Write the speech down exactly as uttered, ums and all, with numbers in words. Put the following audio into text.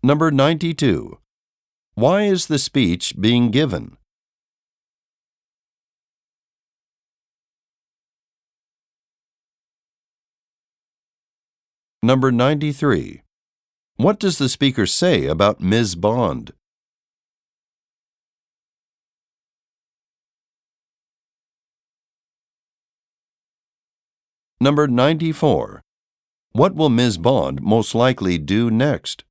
Number ninety-two. Why is the speech being given? Number ninety-three. What does the speaker say about Miz Bond? Number ninety-four. What will Miz Bond most likely do next?